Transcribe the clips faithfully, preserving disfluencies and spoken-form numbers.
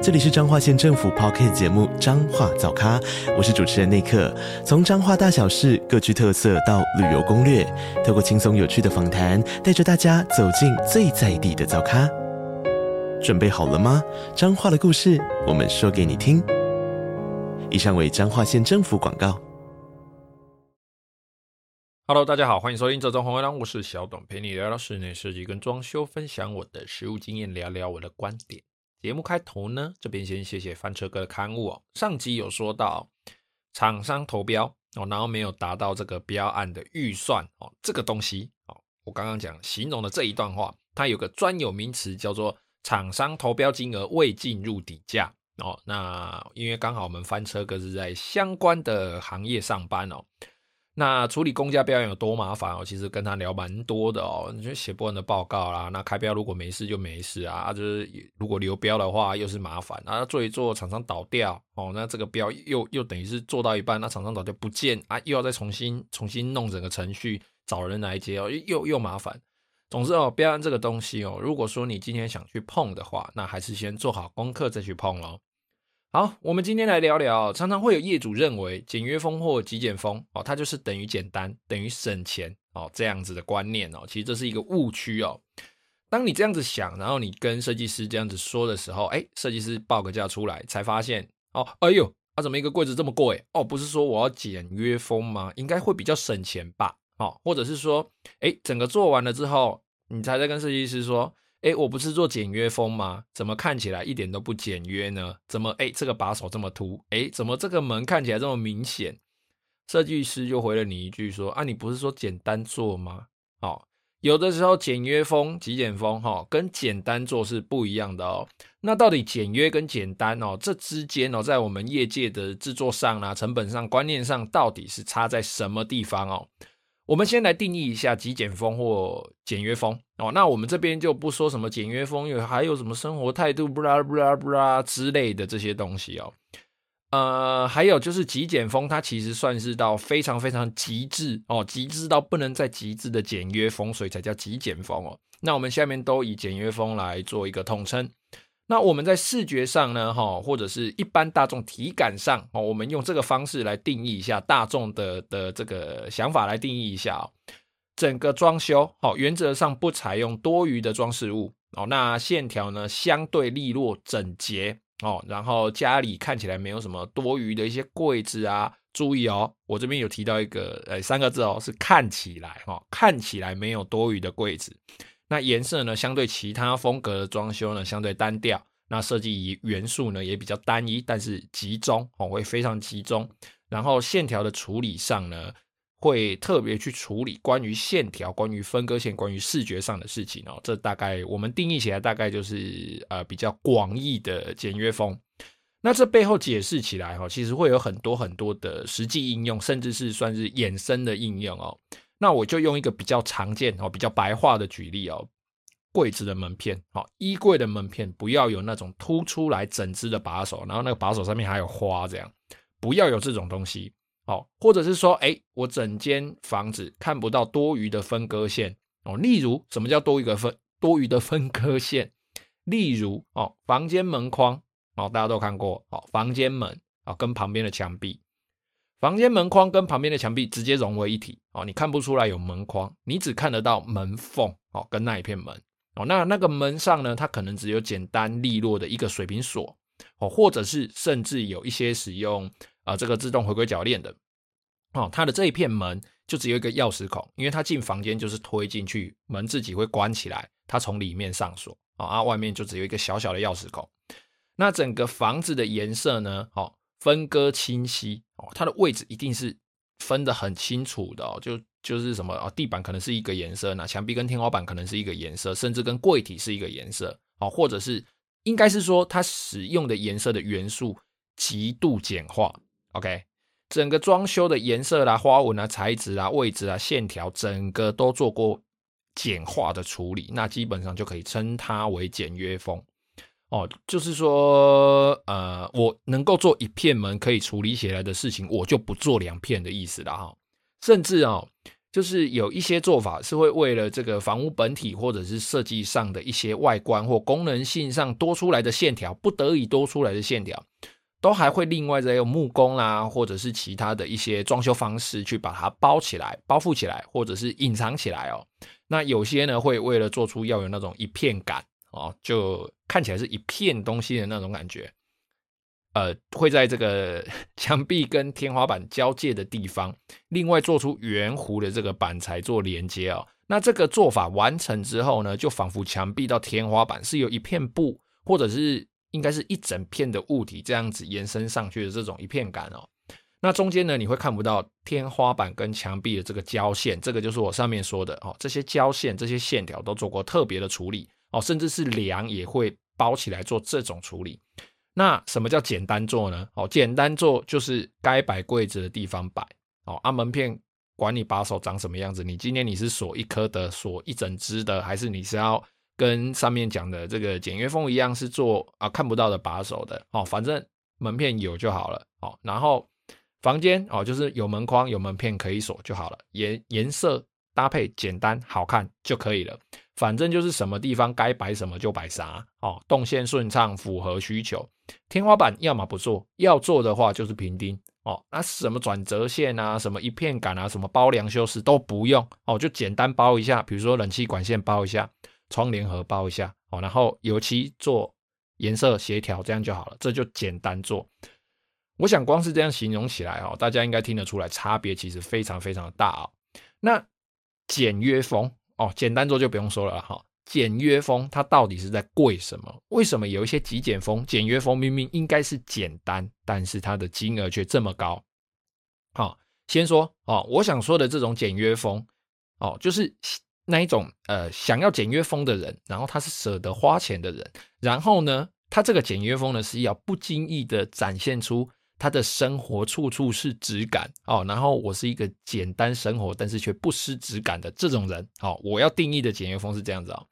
这里是彰化县政府 Podcast 节目《彰化早咖》，我是主持人内克。从彰化大小事各具特色到旅游攻略，透过轻松有趣的访谈，带着大家走进最在地的早咖。准备好了吗？彰化的故事，我们说给你听。以上为彰化县政府广告。Hello， 大家好，欢迎收听《这中红微浪》，我是小董，陪你聊聊室内设计跟装修，分享我的实务经验，聊聊我的观点。节目开头呢，这边先谢谢翻车哥的刊物哦。上集有说到厂商投标哦，然后没有达到这个标案的预算哦，这个东西哦，我刚刚讲形容的这一段话，它有个专有名词叫做厂商投标金额未进入底价哦。那因为刚好我们翻车哥是在相关的行业上班哦，那处理公家标案有多麻烦哦，其实跟他聊蛮多的哦，就写不完的报告啦，那开标如果没事就没事 啊, 啊就是如果流标的话又是麻烦啊，做一做厂商倒掉哦，那这个标又又等于是做到一半，那厂商倒掉不见啊，又要再重新重新弄整个程序，找人来接哦，又又麻烦。总之哦，标案这个东西哦，如果说你今天想去碰的话，那还是先做好功课再去碰咯。好，我们今天来聊聊，常常会有业主认为简约风或极简风哦，它就是等于简单，等于省钱哦，这样子的观念哦，其实这是一个误区哦。当你这样子想，然后你跟设计师这样子说的时候，哎，设计师报个价出来，才发现哦，哎呦，啊怎么一个柜子这么贵？哦，不是说我要简约风吗？应该会比较省钱吧？哦，或者是说，哎，整个做完了之后，你才在跟设计师说。诶，我不是做简约风吗？怎么看起来一点都不简约呢？怎么诶，这个把手这么凸？诶，怎么这个门看起来这么明显？设计师就回了你一句说：啊，你不是说简单做吗？哦，有的时候简约风、极简风哈、哦，跟简单做是不一样的哦。那到底简约跟简单哦，这之间哦，在我们业界的制作上啊、成本上、观念上，到底是差在什么地方哦？我们先来定义一下极简风或简约风哦。那我们这边就不说什么简约风，有还有什么生活态度布拉布拉布拉之类的这些东西哦。呃，还有就是极简风，它其实算是到非常非常极致哦，极致到不能再极致的简约风，所以才叫极简风哦。那我们下面都以简约风来做一个统称。那我们在视觉上呢，哈，或者是一般大众体感上，哦，我们用这个方式来定义一下大众的的这个想法来定义一下哦。整个装修，哦，原则上不采用多余的装饰物哦，那线条呢相对利落整洁哦，然后家里看起来没有什么多余的一些柜子啊。注意哦，我这边有提到一个呃三个字哦，是看起来哦，看起来没有多余的柜子。那颜色呢，相对其他风格的装修呢，相对单调。那设计元素呢，也比较单一，但是集中哦，会非常集中。然后线条的处理上呢，会特别去处理关于线条、关于分割线、关于视觉上的事情哦。这大概我们定义起来，大概就是呃比较广义的简约风。那这背后解释起来哦，其实会有很多很多的实际应用，甚至是算是衍生的应用哦。那我就用一个比较常见哦、比较白话的举例哦，柜子的门片哦，衣柜的门片不要有那种凸出来整只的把手，然后那个把手上面还有花这样，不要有这种东西哦。或者是说，哎，我整间房子看不到多余的分割线哦。例如，什么叫多余的分多余的分割线？例如哦，房间门框哦，大家都看过哦，房间门啊、哦、跟旁边的墙壁。房间门框跟旁边的墙壁直接融为一体哦，你看不出来有门框，你只看得到门缝哦，跟那一片门哦。那那个门上呢，它可能只有简单利落的一个水平锁哦，或者是甚至有一些使用啊、呃、这个自动回归铰链的哦，它的这一片门就只有一个钥匙孔，因为它进房间就是推进去，门自己会关起来，它从里面上锁哦，啊外面就只有一个小小的钥匙孔。那整个房子的颜色呢，哦。分割清晰哦，它的位置一定是分得很清楚的哦，就就是什么哦，地板可能是一个颜色，那墙壁跟天花板可能是一个颜色，甚至跟柜体是一个颜色哦，或者是应该是说它使用的颜色的元素极度简化。OK， 整个装修的颜色啦、花纹啦、材质啦、位置啦、线条，整个都做过简化的处理，那基本上就可以称它为简约风。哦，就是说，呃，我能够做一片门可以处理起来的事情，我就不做两片的意思了哈。甚至啊、哦，就是有一些做法是会为了这个房屋本体或者是设计上的一些外观或功能性上多出来的线条，不得已多出来的线条，都还会另外再用木工啦、啊，或者是其他的一些装修方式去把它包起来、包覆起来，或者是隐藏起来哦。那有些呢，会为了做出要有那种一片感。哦，就看起来是一片东西的那种感觉，呃，会在这个墙壁跟天花板交界的地方，另外做出圆弧的这个板材做连接哦。那这个做法完成之后呢，就仿佛墙壁到天花板是由一片布，或者是应该是一整片的物体这样子延伸上去的这种一片感哦。那中间呢，你会看不到天花板跟墙壁的这个交线，这个就是我上面说的哦，这些交线、这些线条都做过特别的处理。哦，甚至是梁也会包起来做这种处理。那什么叫简单做呢？哦，简单做就是该摆柜子的地方摆。哦，啊，门片管你把手长什么样子，你今天你是锁一颗的，锁一整只的，还是你是要跟上面讲的这个简约风一样是做啊看不到的把手的？哦，反正门片有就好了。哦，然后房间哦就是有门框有门片可以锁就好了，颜颜色搭配简单好看就可以了。反正就是什么地方该摆什么就摆啥哦，动线顺畅，符合需求。天花板要么不做，要做的话就是平钉哦。那什么转折线啊，什么一片杆啊，什么包梁修饰都不用哦，就简单包一下，比如说冷气管线包一下，窗帘盒包一下哦，然后油漆做颜色协调，这样就好了，这就简单做。我想光是这样形容起来哦，大家应该听得出来，差别其实非常非常的大哦。那简约风。哦，简单做就不用说了哈。简约风它到底是在贵什么？为什么有一些极简风、简约风明明应该是简单，但是它的金额却这么高？好、哦，先说哦，我想说的这种简约风，哦，就是那一种呃想要简约风的人，然后他是舍得花钱的人，然后呢，他这个简约风呢是要不经意的展现出他的生活处处是质感哦，然后我是一个简单生活，但是却不失质感的这种人哦。我要定义的简约风是这样子哦。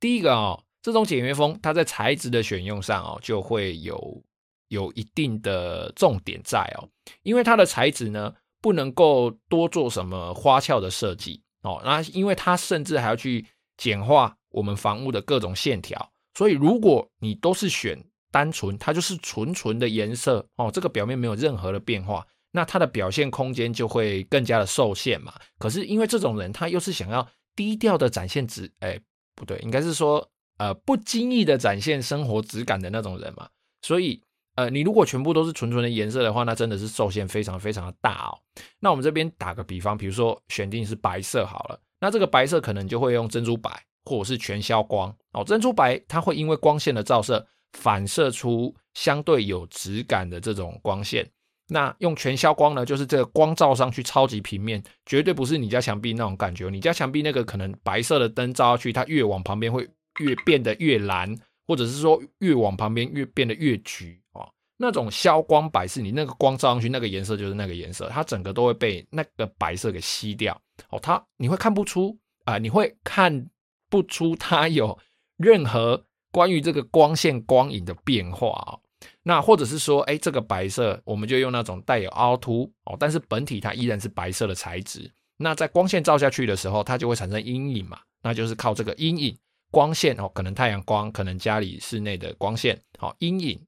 第一个哦，这种简约风，它在材质的选用上哦，就会有有一定的重点在哦，因为它的材质呢，不能够多做什么花俏的设计哦。那因为它甚至还要去简化我们房屋的各种线条，所以如果你都是选单纯，它就是纯纯的颜色哦，这个表面没有任何的变化，那它的表现空间就会更加的受限嘛。可是因为这种人，他又是想要低调的展现质，哎，不对，应该是说呃不经意的展现生活质感的那种人嘛。所以呃，你如果全部都是纯纯的颜色的话，那真的是受限非常非常的大哦。那我们这边打个比方，比如说选定是白色好了，那这个白色可能就会用珍珠白或者是全消光哦。珍珠白它会因为光线的照射，反射出相对有质感的这种光线。那用全消光呢，就是这个光照上去超级平面，绝对不是你家墙壁那种感觉。你家墙壁那个可能白色的灯照下去，它越往旁边会越变得越蓝，或者是说越往旁边越变得越橘哦。那种消光白是你那个光照上去那个颜色就是那个颜色，它整个都会被那个白色给吸掉哦。它你会看不出啊、呃，你会看不出它有任何关于这个光线光影的变化哦。那或者是说，哎，这个白色我们就用那种带有凹凸哦，但是本体它依然是白色的材质。那在光线照下去的时候，它就会产生阴影嘛，那就是靠这个阴影光线哦，可能太阳光，可能家里室内的光线哦，阴影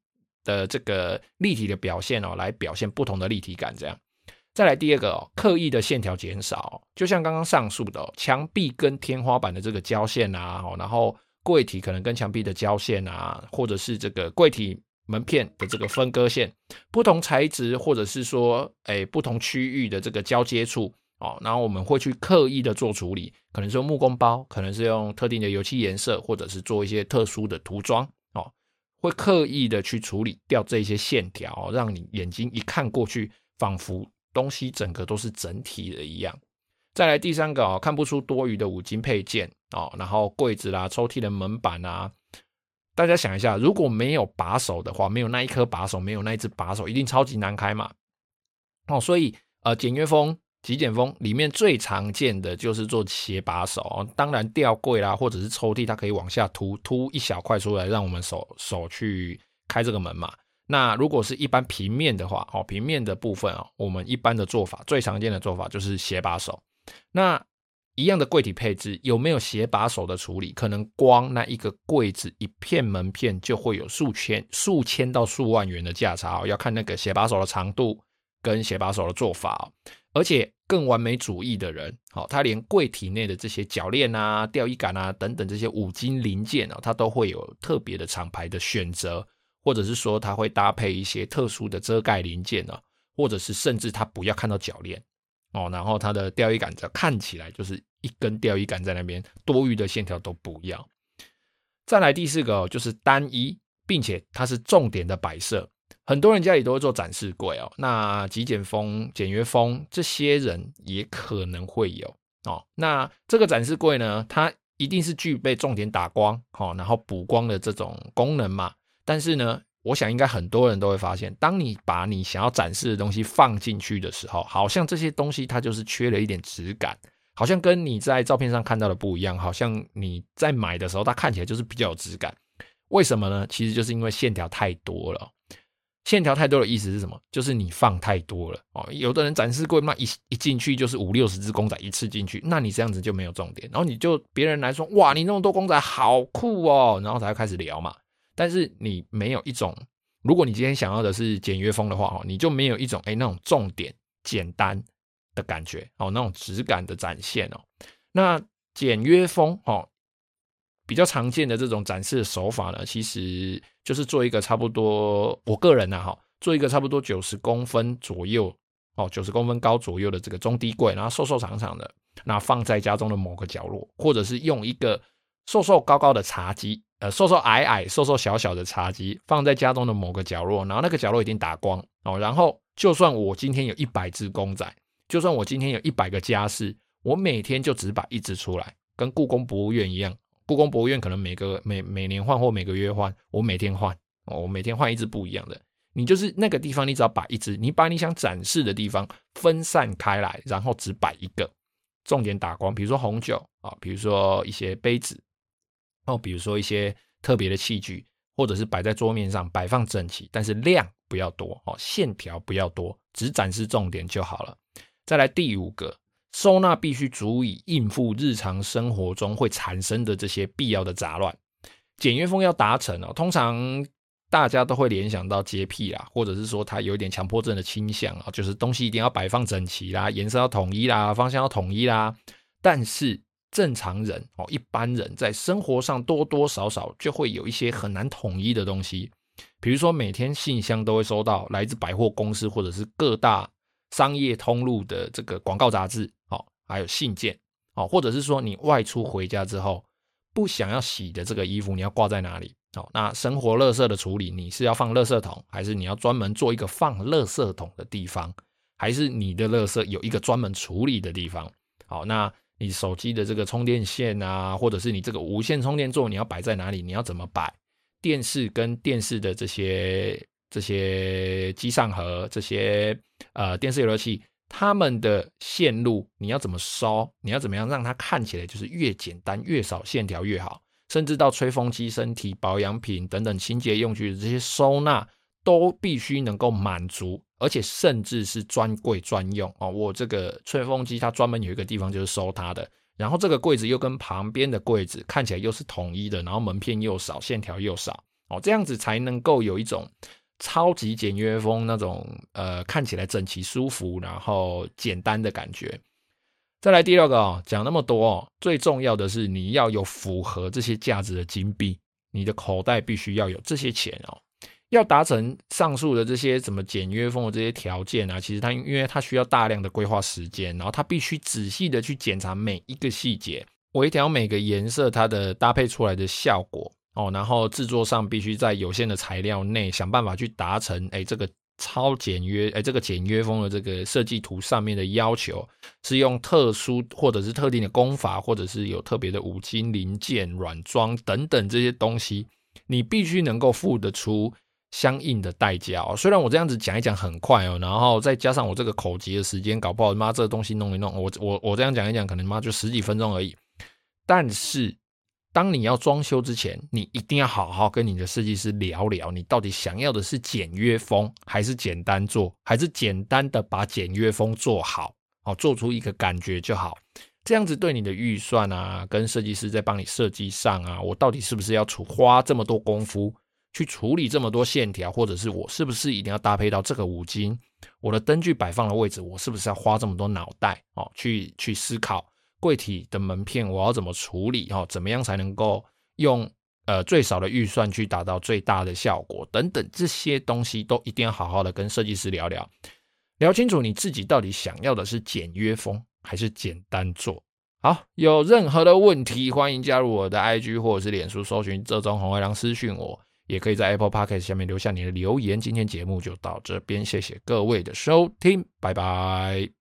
的这个立体的表现哦，来表现不同的立体感这样。再来第二个哦，刻意的线条减少哦，就像刚刚上述的哦，墙壁跟天花板的这个交线啊哦，然后柜体可能跟墙壁的交线啊，或者是这个柜体门片的这个分割线，不同材质或者是说哎不同区域的这个交接处哦，然后我们会去刻意的做处理，可能是用木工包，可能是用特定的油漆颜色，或者是做一些特殊的涂装哦，会刻意的去处理掉这些线条哦，让你眼睛一看过去，仿佛东西整个都是整体的一样。再来第三个哦，看不出多余的五金配件哦，然后柜子啦、抽屉的门板啊，大家想一下，如果没有把手的话，没有那一颗把手，没有那一只把手，一定超级难开嘛。哦，所以呃，简约风极简风里面最常见的就是做斜把手、哦、当然吊柜啦或者是抽屉它可以往下凸凸一小块出来让我们手手去开这个门嘛。那如果是一般平面的话、哦、平面的部分、哦、我们一般的做法最常见的做法就是斜把手。那一样的柜体配置有没有斜把手的处理，可能光那一个柜子一片门片就会有数千数千到数万元的价差、哦、要看那个斜把手的长度跟斜把手的做法、哦、而且更完美主义的人、哦、他连柜体内的这些铰链啊吊衣杆啊等等这些五金零件、哦、他都会有特别的厂牌的选择，或者是说他会搭配一些特殊的遮盖零件、哦、或者是甚至他不要看到铰链哦、然后它的吊衣杆看起来就是一根吊衣杆在那边，多余的线条都不要。再来第四个、哦、就是单一，并且它是重点的摆设。很多人家里都会做展示柜哦，那极简风简约风这些人也可能会有、哦、那这个展示柜呢它一定是具备重点打光、哦、然后补光的这种功能嘛。但是呢我想应该很多人都会发现，当你把你想要展示的东西放进去的时候，好像这些东西它就是缺了一点质感，好像跟你在照片上看到的不一样，好像你在买的时候它看起来就是比较有质感。为什么呢？其实就是因为线条太多了。线条太多的意思是什么？就是你放太多了、哦、有的人展示柜嘛，一一进去就是五六十只公仔一次进去，那你这样子就没有重点，然后你就别人来说哇你那么多公仔好酷哦，然后才会开始聊嘛。但是你没有一种，如果你今天想要的是简约风的话，你就没有一种、欸、那种重点简单的感觉，那种质感的展现。那简约风比较常见的这种展示的手法呢，其实就是做一个差不多，我个人啊做一个差不多九十公分左右，九十公分高左右的这个中低柜，然后瘦瘦长长的，那放在家中的某个角落，或者是用一个瘦瘦高高的茶几，呃，瘦瘦矮矮、瘦瘦小小的茶几放在家中的某个角落，然后那个角落一定打光、哦、然后就算我今天有一百只公仔，就算我今天有一百个家饰，我每天就只摆一只出来，跟故宫博物院一样，故宫博物院可能每个 每, 每年换或每个月换，我每天换、哦、我每天换一只不一样的。你就是那个地方你只要摆一只，你把你想展示的地方分散开来，然后只摆一个重点打光，比如说红酒、哦、比如说一些杯子，哦，比如说一些特别的器具，或者是摆在桌面上摆放整齐，但是量不要多、哦、线条不要多，只展示重点就好了。再来第五个，收纳必须足以应付日常生活中会产生的这些必要的杂乱。简约风要达成、哦、通常大家都会联想到洁癖啦，或者是说它有一点强迫症的倾向、哦、就是东西一定要摆放整齐啦，颜色要统一啦，方向要统一啦。但是正常人一般人在生活上多多少少就会有一些很难统一的东西，比如说每天信箱都会收到来自百货公司或者是各大商业通路的这个广告杂志，还有信件，或者是说你外出回家之后不想要洗的这个衣服你要挂在哪里，那生活垃圾的处理你是要放垃圾桶，还是你要专门做一个放垃圾桶的地方，还是你的垃圾有一个专门处理的地方。好，那你手机的这个充电线啊，或者是你这个无线充电座你要摆在哪里，你要怎么摆，电视跟电视的这些这些机上盒，这些呃电视游乐器它们的线路你要怎么收，你要怎么样让它看起来就是越简单越少线条越好，甚至到吹风机、身体保养品等等清洁用具的这些收纳都必须能够满足，而且甚至是专柜专用、哦、我这个吹风机它专门有一个地方就是收它的，然后这个柜子又跟旁边的柜子看起来又是统一的，然后门片又少线条又少、哦、这样子才能够有一种超级简约风那种呃看起来整齐舒服然后简单的感觉。再来第六个、哦、讲那么多、哦、最重要的是你要有符合这些价值的金币，你的口袋必须要有这些钱哦。要达成上述的这些什么简约风的这些条件啊，其实它因为它需要大量的规划时间，然后它必须仔细的去检查每一个细节，微调每个颜色它的搭配出来的效果、哦、然后制作上必须在有限的材料内想办法去达成哎这个超简约哎这个简约风的这个设计图上面的要求，是用特殊或者是特定的工法，或者是有特别的五金零件、软装等等这些东西，你必须能够付得出相应的代价哦。虽然我这样子讲一讲很快哦，然后再加上我这个口结的时间，搞不好妈这东西弄一弄，我我我这样讲一讲，可能妈就十几分钟而已。但是当你要装修之前，你一定要好好跟你的设计师聊聊，你到底想要的是简约风，还是简单做，还是简单的把简约风做好，哦，做出一个感觉就好。这样子对你的预算啊，跟设计师在帮你设计上啊，我到底是不是要花这么多功夫去处理这么多线条，或者是我是不是一定要搭配到这个五金，我的灯具摆放的位置，我是不是要花这么多脑袋哦，去去思考。柜体的门片我要怎么处理，怎么样才能够用呃最少的预算去达到最大的效果等等，这些东西都一定要好好的跟设计师聊聊聊清楚，你自己到底想要的是简约风还是简单做。好，有任何的问题欢迎加入我的 I G 或者是脸书，搜寻浙中红卫郎私讯我，也可以在 Apple Podcast 下面留下你的留言。今天节目就到这边，谢谢各位的收听，拜拜。